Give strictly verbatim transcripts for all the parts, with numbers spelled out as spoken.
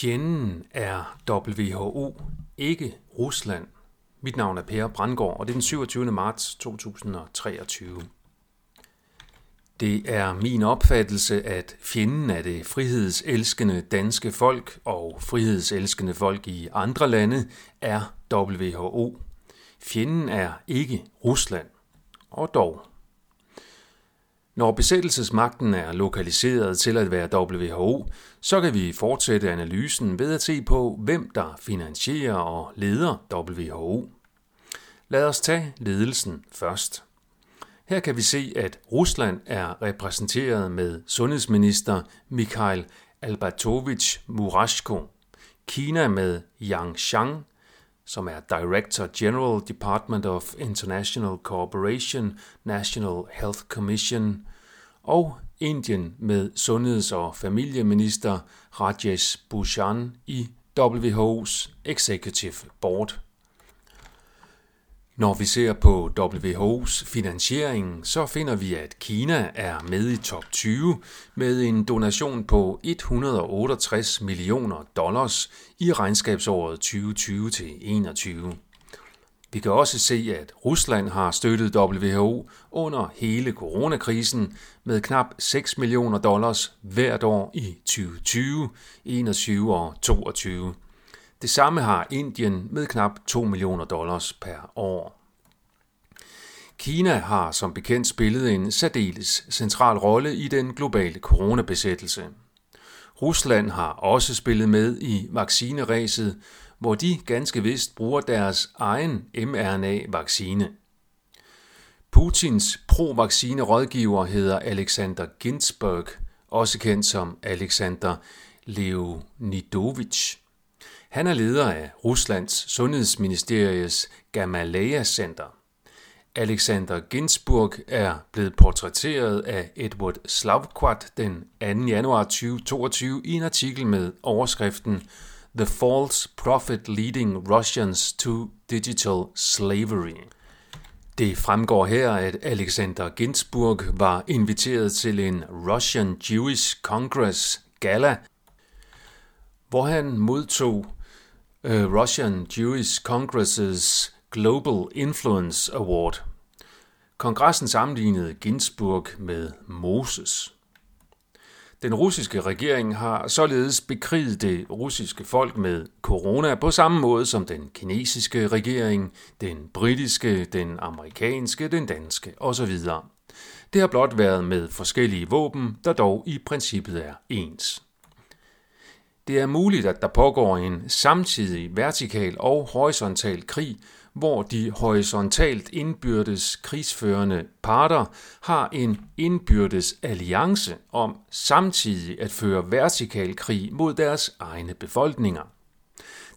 Fjenden er W H O, ikke Rusland. Mit navn er Per Brandgaard, og det er den syvogtyvende marts to tusind treogtyve. Det er min opfattelse, at fjenden er det frihedselskende danske folk og frihedselskende folk i andre lande er W H O. Fjenden er ikke Rusland, og dog. Når besættelsesmagten er lokaliseret til at være W H O, så kan vi fortsætte analysen ved at se på, hvem der finansierer og leder W H O. Lad os tage ledelsen først. Her kan vi se, at Rusland er repræsenteret med sundhedsminister Mikhail Albertovich Murashko, Kina med Yang Zhang, som er Director General Department of International Cooperation, National Health Commission, og Indien med sundheds- og familieminister Rajesh Bhushan i W H O's Executive Board. Når vi ser på W H O's finansiering, så finder vi, at Kina er med i top tyve med en donation på et hundrede og otteogtres millioner dollars i regnskabsåret tyve tyve til enogtyve. Vi kan også se, at Rusland har støttet W H O under hele coronakrisen med knap seks millioner dollars hvert år i tyve tyve, enogtyve og toogtyve. Det samme har Indien med knap to millioner dollars per år. Kina har som bekendt spillet en særdeles central rolle i den globale coronabesættelse. Rusland har også spillet med i vaccineræset, hvor de ganske vist bruger deres egen mRNA-vaccine. Putins pro-vaccine-rådgiver hedder Alexander Ginsburg, også kendt som Alexander Leonidovich. Han er leder af Ruslands sundhedsministeries Gamaleya Center. Alexander Ginsburg er blevet portrætteret af Edward Slavquart den anden januar to tusind toogtyve i en artikel med overskriften The False Prophet Leading Russians to Digital Slavery. Det fremgår her, at Alexander Ginsburg var inviteret til en Russian Jewish Congress gala, hvor han modtog uh, Russian Jewish Congress's Global Influence Award. Kongressen sammenlignede Ginsburg med Moses. Den russiske regering har således bekriget det russiske folk med corona på samme måde som den kinesiske regering, den britiske, den amerikanske, den danske osv. Det har blot været med forskellige våben, der dog i princippet er ens. Det er muligt, at der pågår en samtidig vertikal og horisontal krig, hvor de horisontalt indbyrdes krigsførende parter har en indbyrdes alliance om samtidig at føre vertikal krig mod deres egne befolkninger.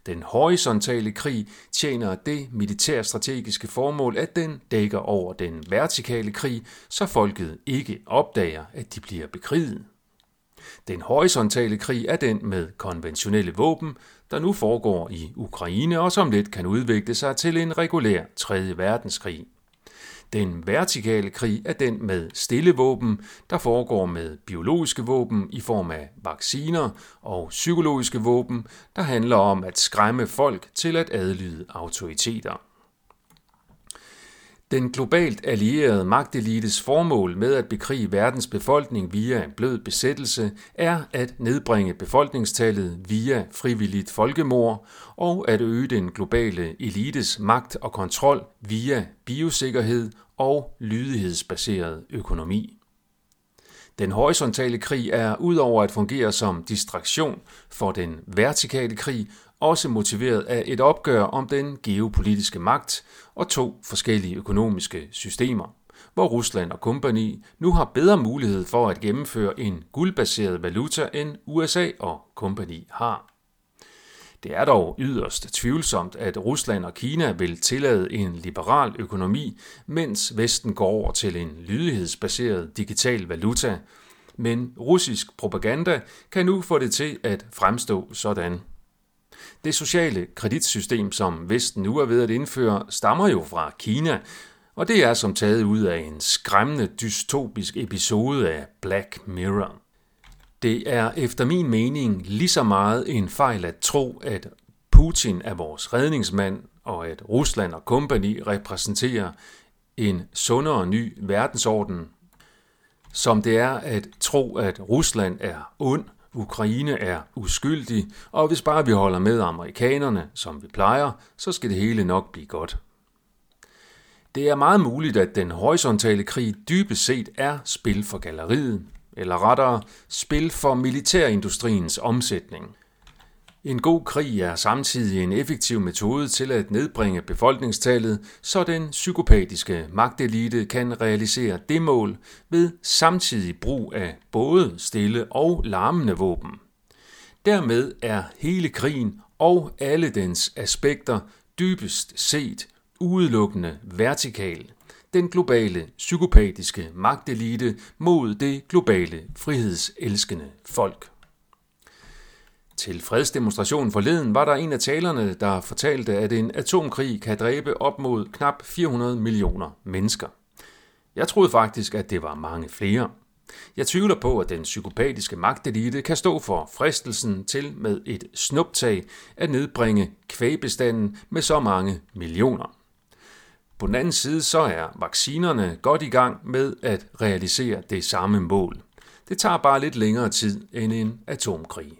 Den horisontale krig tjener det militærstrategiske formål, at den dækker over den vertikale krig, så folket ikke opdager, at de bliver bekriget. Den horisontale krig er den med konventionelle våben, der nu foregår i Ukraine og som let kan udvikle sig til en regulær tredje verdenskrig. Den vertikale krig er den med stille våben, der foregår med biologiske våben i form af vacciner og psykologiske våben, der handler om at skræmme folk til at adlyde autoriteter. Den globalt allierede magtelites formål med at bekrige verdens befolkning via en blød besættelse er at nedbringe befolkningstallet via frivilligt folkemord og at øge den globale elites magt og kontrol via biosikkerhed og lydighedsbaseret økonomi. Den horisontale krig er udover at fungere som distraktion for den vertikale krig, også motiveret af et opgør om den geopolitiske magt og to forskellige økonomiske systemer, hvor Rusland og kompagni nu har bedre mulighed for at gennemføre en guldbaseret valuta end U S A og kompagni har. Det er dog yderst tvivlsomt, at Rusland og Kina vil tillade en liberal økonomi, mens Vesten går over til en lydighedsbaseret digital valuta, men russisk propaganda kan nu få det til at fremstå sådan. Det sociale kreditsystem, som Vesten nu er ved at indføre, stammer jo fra Kina, og det er som taget ud af en skræmmende dystopisk episode af Black Mirror. Det er efter min mening lige så meget en fejl at tro, at Putin er vores redningsmand, og at Rusland og kompagni repræsenterer en sundere ny verdensorden, som det er at tro, at Rusland er ond, Ukraine er uskyldig, og hvis bare vi holder med amerikanerne, som vi plejer, så skal det hele nok blive godt. Det er meget muligt, at den horisontale krig dybest set er spil for galleriet, eller rettere spil for militærindustriens omsætning. En god krig er samtidig en effektiv metode til at nedbringe befolkningstallet, så den psykopatiske magtelite kan realisere det mål ved samtidig brug af både stille og larmende våben. Dermed er hele krigen og alle dens aspekter dybest set udelukkende vertikal. Den globale psykopatiske magtelite mod det globale frihedselskende folk. Til fredsdemonstrationen forleden var der en af talerne, der fortalte, at en atomkrig kan dræbe op mod knap fire hundrede millioner mennesker. Jeg troede faktisk, at det var mange flere. Jeg tvivler på, at den psykopatiske magtelite kan stå for fristelsen til med et snuptag at nedbringe kvægbestanden med så mange millioner. På den anden side så er vaccinerne godt i gang med at realisere det samme mål. Det tager bare lidt længere tid end en atomkrig.